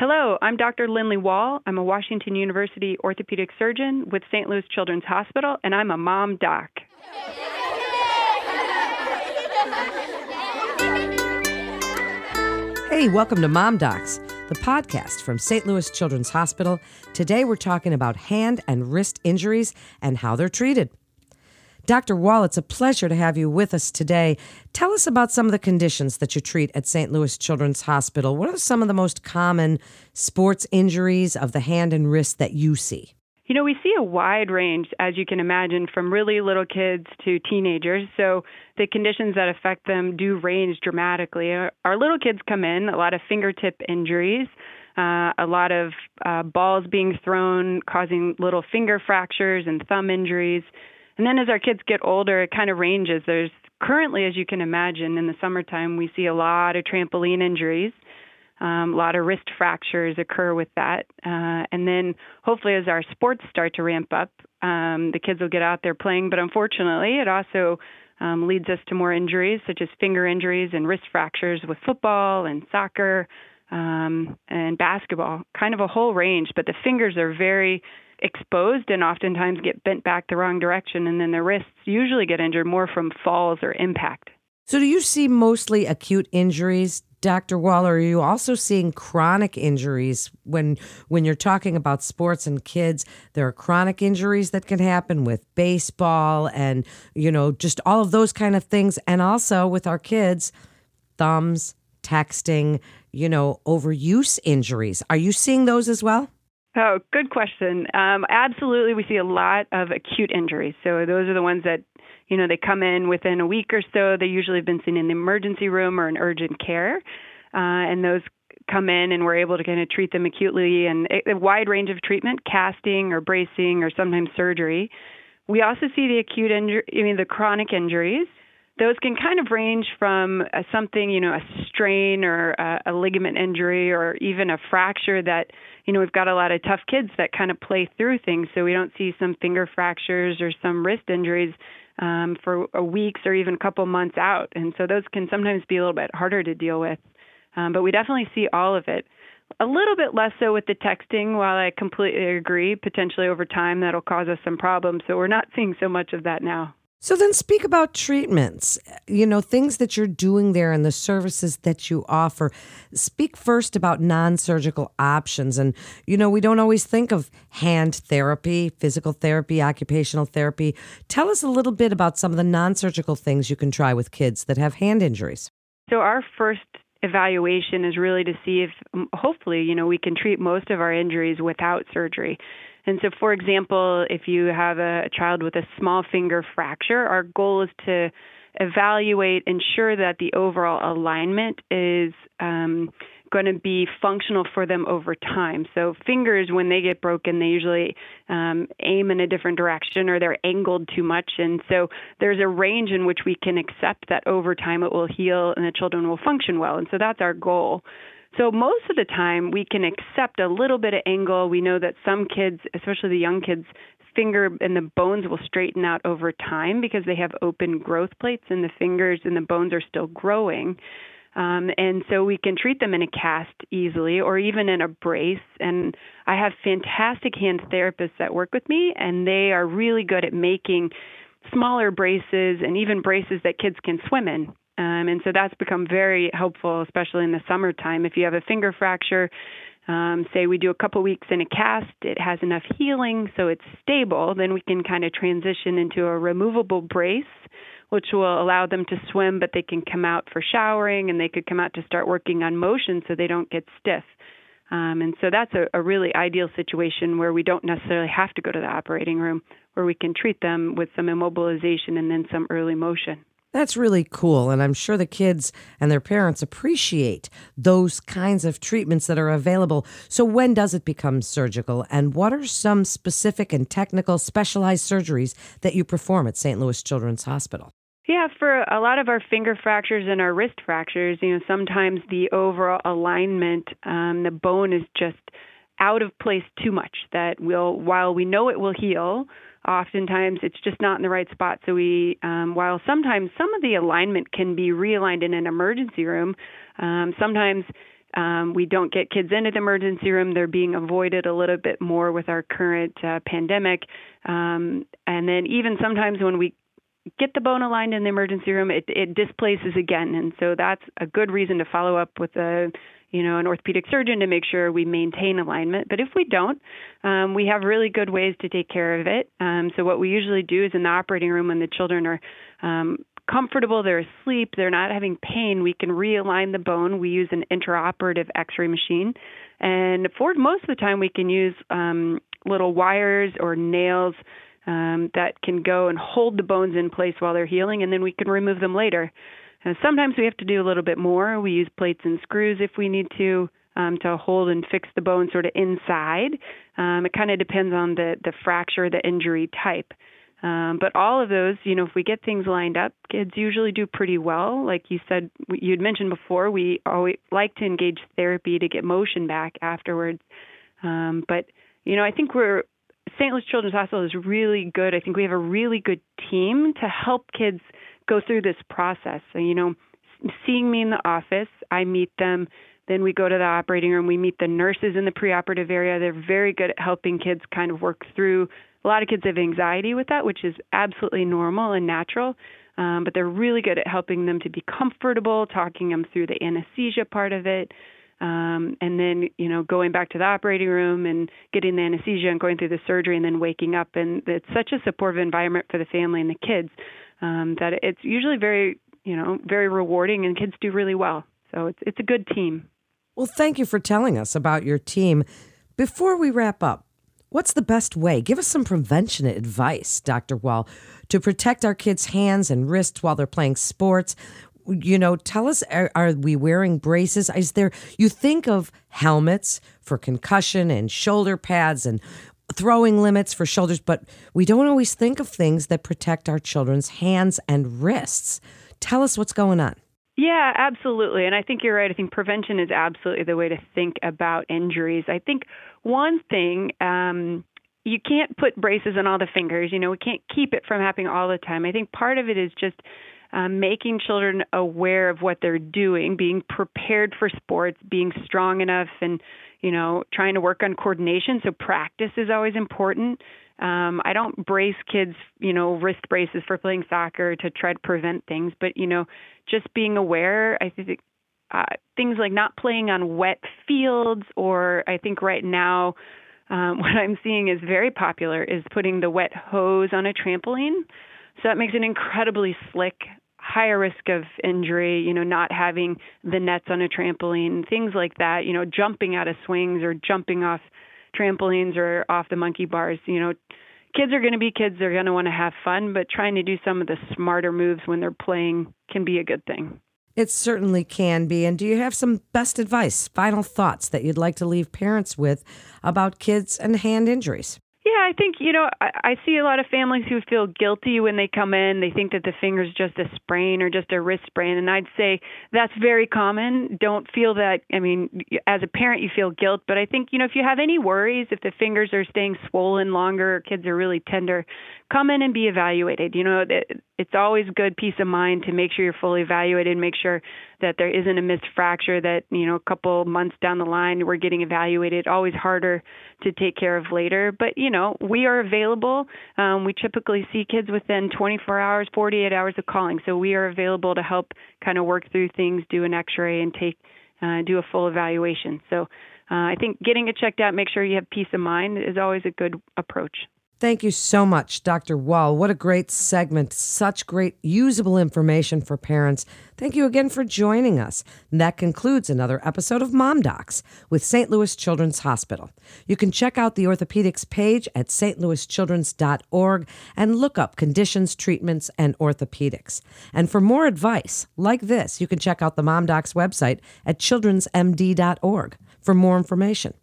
Hello, I'm Dr. Lindley Wall. I'm a Washington University orthopedic surgeon with St. Louis Children's Hospital, and I'm a mom doc. Hey, welcome to Mom Docs, the podcast from St. Louis Children's Hospital. Today we're talking about hand and wrist injuries and how they're treated. Dr. Wall, it's a pleasure to have you with us today. Tell us about some of the conditions that you treat at St. Louis Children's Hospital. What are some of the most common sports injuries of the hand and wrist that you see? You know, we see a wide range, as you can imagine, from really little kids to teenagers. So the conditions that affect them do range dramatically. Our little kids come in, a lot of fingertip injuries, a lot of balls being thrown, causing little finger fractures and thumb injuries. And then as our kids get older, it kind of ranges. There's currently, as you can imagine, in the summertime, we see a lot of trampoline injuries. A lot of wrist fractures occur with that. And then hopefully as our sports start to ramp up, the kids will get out there playing. But unfortunately, it also leads us to more injuries, such as finger injuries and wrist fractures with football and soccer and basketball. Kind of a whole range, but the fingers are very exposed and oftentimes get bent back the wrong direction, and then the wrists usually get injured more from falls or impact. So do you see mostly acute injuries, Dr. Waller? Are you also seeing chronic injuries? When you're talking about sports and kids, there are chronic injuries that can happen with baseball and, you know, just all of those kind of things. And also with our kids, thumbs, texting, you know, overuse injuries. Are you seeing those as well? Oh, good question. Absolutely. We see a lot of acute injuries. So those are the ones that, you know, they come in within a week or so. They usually have been seen in the emergency room or in urgent care. And those come in and we're able to kind of treat them acutely, and a wide range of treatment, casting or bracing or sometimes surgery. We also see the acute injury, the chronic injuries. Those can kind of range from something, you know, a strain or a ligament injury or even a fracture that, you know, we've got a lot of tough kids that kind of play through things. So we don't see some finger fractures or some wrist injuries for weeks or even a couple months out. And so those can sometimes be a little bit harder to deal with. But we definitely see all of it. A little bit less so with the texting, while I completely agree, potentially over time that'll cause us some problems. So we're not seeing so much of that now. So then speak about treatments, you know, things that you're doing there and the services that you offer. Speak first about non-surgical options. And, you know, we don't always think of hand therapy, physical therapy, occupational therapy. Tell us a little bit about some of the non-surgical things you can try with kids that have hand injuries. So our first evaluation is really to see if hopefully, you know, we can treat most of our injuries without surgery. And so, for example, if you have a child with a small finger fracture, our goal is to evaluate, ensure that the overall alignment is going to be functional for them over time. So fingers, when they get broken, they usually aim in a different direction or they're angled too much. And so there's a range in which we can accept that over time it will heal and the children will function well. And so that's our goal. So most of the time, we can accept a little bit of angle. We know that some kids, especially the young kids, finger and the bones will straighten out over time because they have open growth plates and the fingers and the bones are still growing. And so we can treat them in a cast easily or even in a brace. And I have fantastic hand therapists that work with me, and they are really good at making smaller braces and even braces that kids can swim in. And so that's become very helpful, especially in the summertime. If you have a finger fracture, say we do a couple weeks in a cast, it has enough healing, so it's stable, then we can kind of transition into a removable brace, which will allow them to swim, but they can come out for showering and they could come out to start working on motion so they don't get stiff. And so that's a really ideal situation where we don't necessarily have to go to the operating room, where we can treat them with some immobilization and then some early motion. That's really cool, and I'm sure the kids and their parents appreciate those kinds of treatments that are available. So when does it become surgical, and what are some specific and technical specialized surgeries that you perform at St. Louis Children's Hospital? Yeah, for a lot of our finger fractures and our wrist fractures, you know, sometimes the overall alignment, the bone is just out of place too much. That will, while we know it will heal, oftentimes it's just not in the right spot. So we, while sometimes some of the alignment can be realigned in an emergency room, sometimes We don't get kids into the emergency room. They're being avoided a little bit more with our current pandemic. And then even sometimes when we get the bone aligned in the emergency room, it displaces again. And so that's a good reason to follow up with an orthopedic surgeon to make sure we maintain alignment. But if we don't, we have really good ways to take care of it. So what we usually do is in the operating room when the children are comfortable, they're asleep, they're not having pain, we can realign the bone. We use an intraoperative X-ray machine. And for most of the time, we can use little wires or nails that can go and hold the bones in place while they're healing, and then we can remove them later. Sometimes we have to do a little bit more. We use plates and screws if we need to hold and fix the bone sort of inside. It kind of depends on the fracture, the injury type. But all of those, if we get things lined up, kids usually do pretty well. Like you said, you'd mentioned before, we always like to engage therapy to get motion back afterwards. But I think St. Louis Children's Hospital is really good. I think we have a really good team to help kids go through this process. So, seeing me in the office, I meet them. Then we go to the operating room. We meet the nurses in the preoperative area. They're very good at helping kids kind of work through. A lot of kids have anxiety with that, which is absolutely normal and natural. But they're really good at helping them to be comfortable, talking them through the anesthesia part of it. And then, going back to the operating room and getting the anesthesia and going through the surgery and then waking up. And it's such a supportive environment for the family and the kids that it's usually very, very rewarding, and kids do really well. So it's a good team. Well, thank you for telling us about your team. Before we wrap up, what's the best way? Give us some prevention advice, Dr. Wall, to protect our kids' hands and wrists while they're playing sports. Tell us, are we wearing braces? Is there, you think of helmets for concussion and shoulder pads and throwing limits for shoulders, but we don't always think of things that protect our children's hands and wrists. Tell us what's going on. Yeah, absolutely. And I think you're right. I think prevention is absolutely the way to think about injuries. I think one thing, you can't put braces on all the fingers. We can't keep it from happening all the time. I think part of it is just making children aware of what they're doing, being prepared for sports, being strong enough, and, trying to work on coordination. So practice is always important. I don't brace kids, wrist braces for playing soccer to try to prevent things, but, just being aware, I think things like not playing on wet fields, or I think right now what I'm seeing is very popular is putting the wet hose on a trampoline. So that makes it incredibly slick, higher risk of injury, not having the nets on a trampoline, things like that, jumping out of swings or jumping off trampolines or off the monkey bars. Kids are going to be kids. They're going to want to have fun, but trying to do some of the smarter moves when they're playing can be a good thing. It certainly can be. And do you have some best advice, final thoughts that you'd like to leave parents with about kids and hand injuries? Yeah, I think, I see a lot of families who feel guilty when they come in. They think that the finger's just a sprain or just a wrist sprain. And I'd say that's very common. Don't feel that. I mean, as a parent, you feel guilt. But I think, if you have any worries, if the fingers are staying swollen longer, kids are really tender, come in and be evaluated. It's always good peace of mind to make sure you're fully evaluated, make sure that there isn't a missed fracture that, a couple months down the line, we're getting evaluated, always harder to take care of later. But, we are available. We typically see kids within 24 hours, 48 hours of calling. So we are available to help kind of work through things, do an X-ray and do a full evaluation. So I think getting it checked out, make sure you have peace of mind is always a good approach. Thank you so much, Dr. Wall. What a great segment. Such great usable information for parents. Thank you again for joining us. And that concludes another episode of Mom Docs with St. Louis Children's Hospital. You can check out the orthopedics page at stlouischildrens.org and look up conditions, treatments, and orthopedics. And for more advice like this, you can check out the Mom Docs website at childrensmd.org for more information.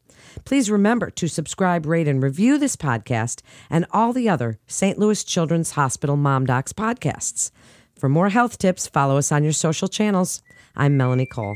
Please remember to subscribe, rate, and review this podcast and all the other St. Louis Children's Hospital Mom Docs podcasts. For more health tips, follow us on your social channels. I'm Melanie Cole.